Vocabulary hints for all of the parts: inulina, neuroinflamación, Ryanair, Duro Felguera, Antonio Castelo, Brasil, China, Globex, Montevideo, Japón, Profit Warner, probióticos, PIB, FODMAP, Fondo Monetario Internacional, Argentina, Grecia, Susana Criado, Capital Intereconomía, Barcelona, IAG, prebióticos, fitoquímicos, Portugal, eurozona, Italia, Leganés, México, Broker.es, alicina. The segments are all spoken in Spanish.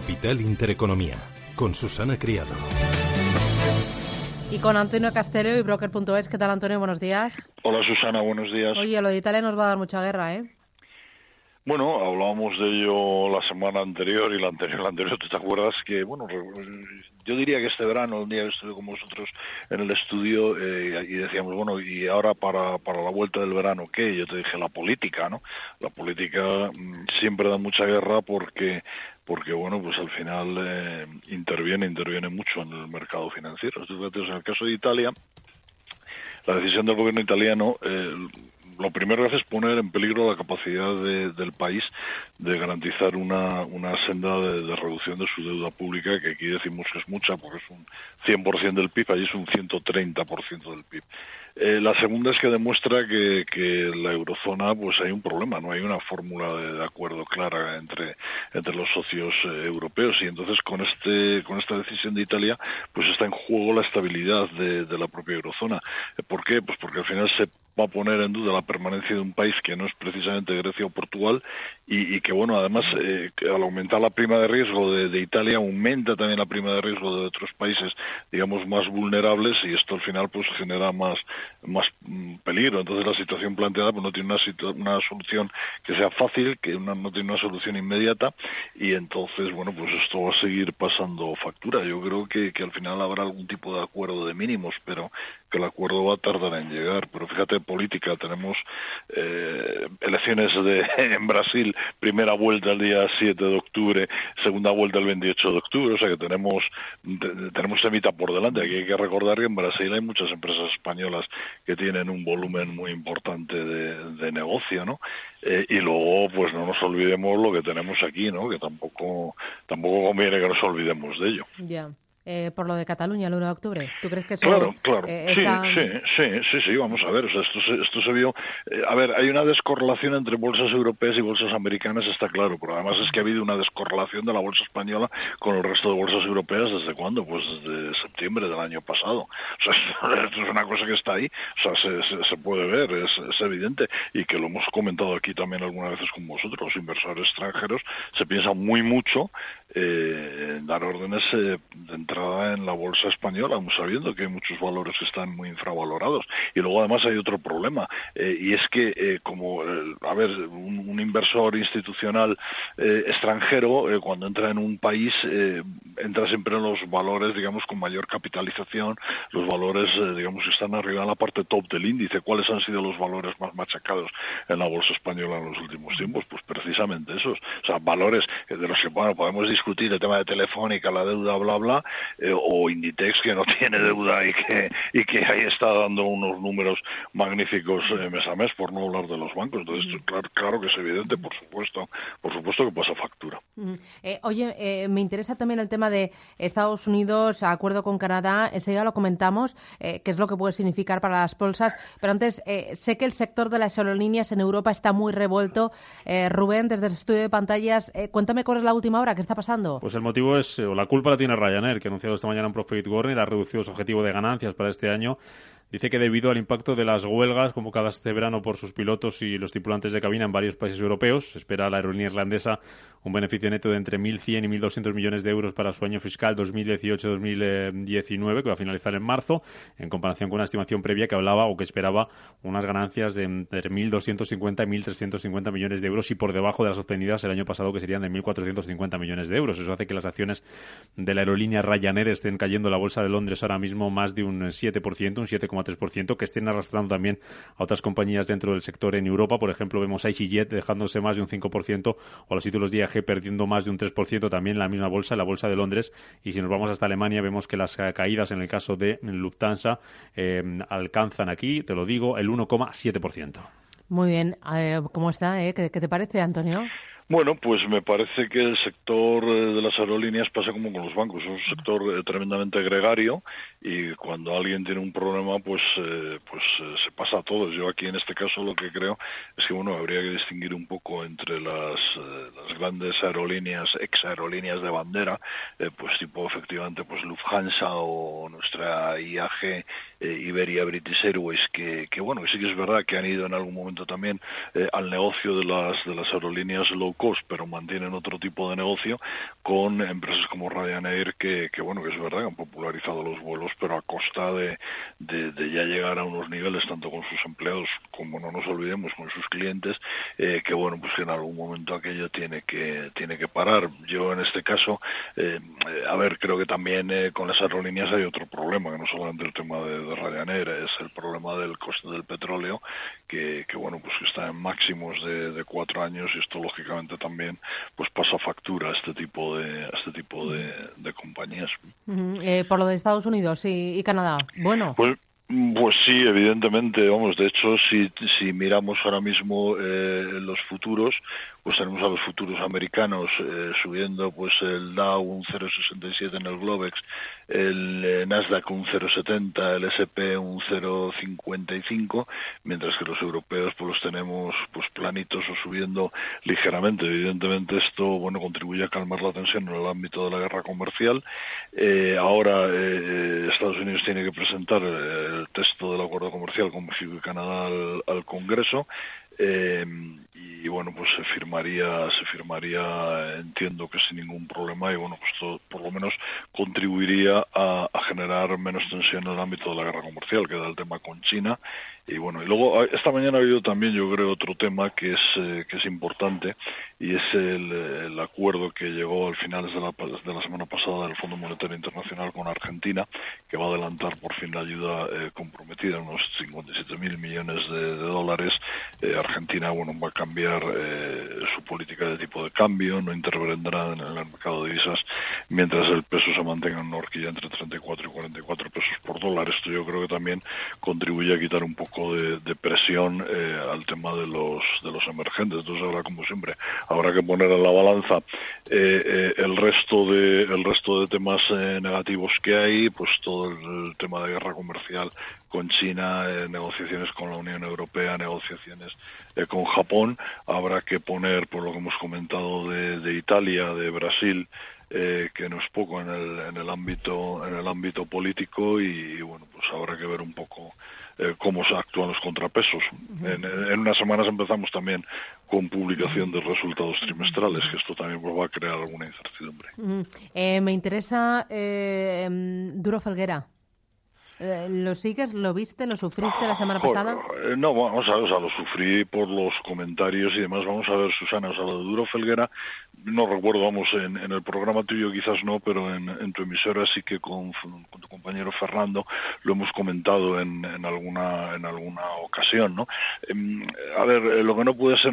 Capital Intereconomía, con Susana Criado. Y con Antonio Castelo y Broker.es. ¿Qué tal, Antonio? Buenos días. Hola, Susana. Buenos días. Oye, lo de Italia nos va a dar mucha guerra, ¿eh? Bueno, hablábamos de ello la semana anterior y la anterior, ¿te acuerdas? Que, bueno, yo diría que este verano, un día que estuve con vosotros en el estudio y decíamos, bueno, y ahora para la vuelta del verano, ¿qué? Yo te dije, la política, ¿no? La política siempre da mucha guerra porque bueno, pues al final interviene mucho en el mercado financiero. Entonces, en el caso de Italia, la decisión del gobierno italiano, lo primero que hace es poner en peligro la capacidad del país de garantizar una senda de reducción de su deuda pública, que aquí decimos que es mucha porque es un 100% del PIB, allí es un 130% del PIB. La segunda es que demuestra que la eurozona, pues hay un problema, no hay una fórmula de acuerdo clara entre los socios europeos, y entonces con esta decisión de Italia pues está en juego la estabilidad de la propia eurozona. ¿Por qué? Pues porque al final se va a poner en duda la permanencia de un país que no es precisamente Grecia o Portugal y que, bueno, además al aumentar la prima de riesgo de Italia aumenta también la prima de riesgo de otros países, digamos, más vulnerables, y esto al final pues genera más peligro. Entonces la situación planteada pues no tiene una solución que sea fácil, no tiene una solución inmediata, y entonces, bueno, pues esto va a seguir pasando factura. Yo creo que al final habrá algún tipo de acuerdo de mínimos, pero que el acuerdo va a tardar en llegar. Pero fíjate, política, tenemos elecciones en Brasil, primera vuelta el día 7 de octubre, segunda vuelta el 28 de octubre, o sea que tenemos semita por delante. Aquí hay que recordar que en Brasil hay muchas empresas españolas que tienen un volumen muy importante de negocio, ¿no? Y luego, pues no nos olvidemos lo que tenemos aquí, ¿no? Que tampoco conviene que nos olvidemos de ello. Ya. Por lo de Cataluña el 1 de octubre. ¿Tú crees que eso...? Claro. Sí, vamos a ver. O sea, esto se vio... a ver, hay una descorrelación entre bolsas europeas y bolsas americanas, está claro, pero además es que ha habido una descorrelación de la bolsa española con el resto de bolsas europeas, ¿desde cuándo? Pues desde septiembre del año pasado. O sea, esto es una cosa que está ahí, o sea, se puede ver, es evidente, y que lo hemos comentado aquí también algunas veces con vosotros. Los inversores extranjeros se piensan muy mucho en dar órdenes de entrada en la bolsa española, aun sabiendo que hay muchos valores que están muy infravalorados. Y luego además hay otro problema, y es que un inversor institucional extranjero, cuando entra en un país, entra siempre en los valores, digamos, con mayor capitalización, los valores, digamos, que están arriba en la parte top del índice. ¿Cuáles han sido los valores más machacados en la bolsa española en los últimos tiempos? Pues precisamente esos, o sea, valores de los que, bueno, podemos discutir el tema de Telefónica, la deuda, bla, bla, o Inditex, que no tiene deuda y que ahí está dando unos números magníficos mes a mes, por no hablar de los bancos. Entonces, claro que es evidente, por supuesto que pasa factura. Oye, me interesa también el tema de Estados Unidos, acuerdo con Canadá, enseguida lo comentamos, qué es lo que puede significar para las bolsas, pero antes, sé que el sector de las aerolíneas en Europa está muy revuelto. Rubén, desde el estudio de pantallas, cuéntame cuál es la última hora, ¿qué está pasando? Pues el motivo es, o la culpa la tiene Ryanair, que ha anunciado esta mañana en Profit Warner, ha reducido su objetivo de ganancias para este año. Dice que debido al impacto de las huelgas convocadas este verano por sus pilotos y los tripulantes de cabina en varios países europeos, espera la aerolínea irlandesa un beneficio neto de entre 1.100 y 1.200 millones de euros para su año fiscal 2018-2019, que va a finalizar en marzo, en comparación con una estimación previa que hablaba o que esperaba unas ganancias de entre 1.250 y 1.350 millones de euros, y por debajo de las obtenidas el año pasado, que serían de 1.450 millones de euros. Eso hace que las acciones de la aerolínea Ryanair estén cayendo en la bolsa de Londres ahora mismo más de un 7%, un 7,3%, que estén arrastrando también a otras compañías dentro del sector en Europa. Por ejemplo, vemos a easyJet dejándose más de un 5%, o a los títulos de IAG perdiendo más de un 3% también en la misma bolsa, en la bolsa de Londres. Y si nos vamos hasta Alemania, vemos que las caídas en el caso de Lufthansa alcanzan aquí, te lo digo, el 1,7%. Muy bien. ¿Cómo está? ¿Qué te parece, Antonio? Bueno, pues me parece que el sector de las aerolíneas pasa como con los bancos, es un sector tremendamente gregario, y cuando alguien tiene un problema, pues se pasa a todos. Yo aquí en este caso lo que creo es que, bueno, habría que distinguir un poco entre las grandes aerolíneas, ex aerolíneas de bandera, pues tipo efectivamente pues Lufthansa o nuestra IAG Iberia, British Airways, que bueno, que sí que es verdad que han ido en algún momento también al negocio de las aerolíneas low cost, pero mantienen otro tipo de negocio con empresas como Ryanair, que bueno, que es verdad que han popularizado los vuelos, pero a costa de ya llegar a unos niveles, tanto con sus empleados como, no nos olvidemos, con sus clientes, que bueno, pues que en algún momento aquello tiene que parar. Yo en este caso, a ver, creo que también con las aerolíneas hay otro problema, que no solamente el tema de Ryanair, es el problema del coste del petróleo, que bueno, pues que está en máximos de 4 años, y esto lógicamente también pues pasa factura a este tipo de compañías. Por lo de Estados Unidos y Canadá, bueno. Pues sí, evidentemente, vamos, de hecho, si miramos ahora mismo los futuros, pues tenemos a los futuros americanos subiendo, pues el Dow un 0,67 en el Globex, el Nasdaq un 0,70, el S&P un 0,55, mientras que los europeos pues los tenemos pues planitos o subiendo ligeramente. Evidentemente esto, bueno, contribuye a calmar la tensión en el ámbito de la guerra comercial. Ahora Estados Unidos tiene que presentar el texto del acuerdo comercial con México y Canadá al Congreso, y bueno, pues se firmaría, entiendo que sin ningún problema, y bueno, pues todo, por lo menos contribuiría a generar menos tensión en el ámbito de la guerra comercial, que da el tema con China. Y bueno, y luego esta mañana ha habido también, yo creo, otro tema que es importante, y es el acuerdo que llegó al final de la semana pasada del Fondo Monetario Internacional con Argentina, que va a adelantar por fin la ayuda comprometida, unos 57.000 millones de dólares. Argentina, bueno, va a cambiar su política de tipo de cambio, no intervendrá en el mercado de divisas mientras el peso se mantenga en una horquilla entre 34 y 44 pesos por dólar. Esto yo creo que también contribuye a quitar un poco de presión al tema de los emergentes. Entonces ahora, como siempre, habrá que poner en la balanza el resto de temas negativos que hay, pues todo el tema de guerra comercial con China, negociaciones con la Unión Europea, negociaciones con Japón. Habrá que poner, por lo que hemos comentado, de Italia, de Brasil, que no es poco en el ámbito político, y bueno, pues habrá que ver un poco cómo se actúan los contrapesos. En unas semanas empezamos también con publicación de resultados trimestrales, que esto también pues va a crear alguna incertidumbre. Me interesa Duro Felguera. ¿Lo sigues? ¿Lo viste? ¿Lo sufriste la semana pasada? No, vamos a ver, o sea, lo sufrí por los comentarios y demás. Vamos a ver, Susana, o sea, lo de Duro Felguera, no recuerdo, vamos, en el programa tuyo quizás no, pero en tu emisora sí que con tu compañero Fernando lo hemos comentado en alguna ocasión, ¿no? A ver, lo que no puede ser,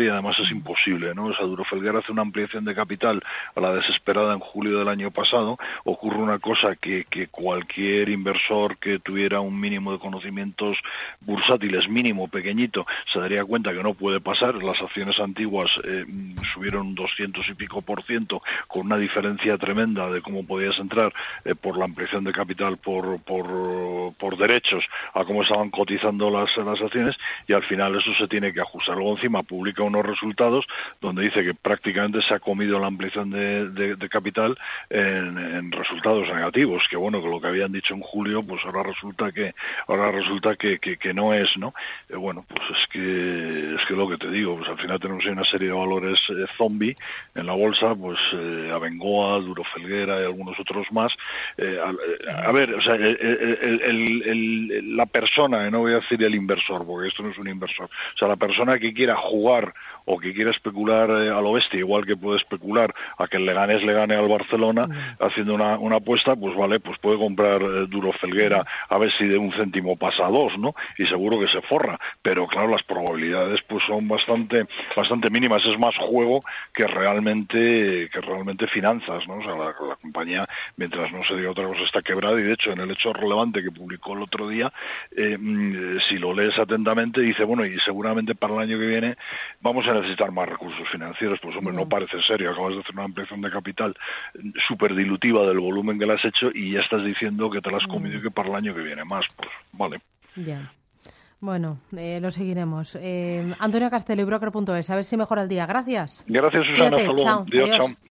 y además es imposible, ¿no? O sea, Duro Felguera hace una ampliación de capital a la desesperada en julio del año pasado, ocurre una cosa que cualquier inversor que tuviera un mínimo de conocimientos bursátiles, mínimo, pequeñito, se daría cuenta que no puede pasar. Las acciones antiguas subieron un 200 y pico %, con una diferencia tremenda de cómo podías entrar por la ampliación de capital por derechos a cómo estaban cotizando las acciones, y al final eso se tiene que ajustar. Luego encima publica unos resultados donde dice que prácticamente se ha comido la ampliación de capital en resultados negativos, que bueno, que lo que habían dicho en julio, pues ahora resulta que no es, ¿no? Bueno, pues es que lo que te digo, pues al final tenemos una serie de valores zombie en la bolsa, pues Abengoa, Duro Felguera y algunos otros más. A ver, o sea, la persona, no voy a decir el inversor, porque esto no es un inversor, o sea, la persona que quiera jugar o que quiera especular a lo bestia, igual que puede especular a que el Leganés le gane al Barcelona, haciendo una apuesta, pues vale, pues puede comprar Duro Felguera, a ver si de 1 céntimo pasa a 2, ¿no? Y seguro que se forra, pero claro, las probabilidades pues son bastante mínimas, es más juego que realmente finanzas, ¿no? O sea, la compañía, mientras no se diga otra cosa, está quebrada, y de hecho en el hecho relevante que publicó el otro día, si lo lees atentamente, dice, bueno, y seguramente para el año que viene vamos a necesitar más recursos financieros. Pues hombre, no parece serio, acabas de hacer una ampliación de capital súper dilutiva del volumen que la has hecho y ya estás diciendo que te la has comido y que para el año que viene más, pues vale. Ya. Bueno, lo seguiremos. Antonio Castelo y Broker.es, a ver si mejora el día. Gracias. Gracias, Susana. Cuídate, hasta luego. Chao. Adiós. Chao.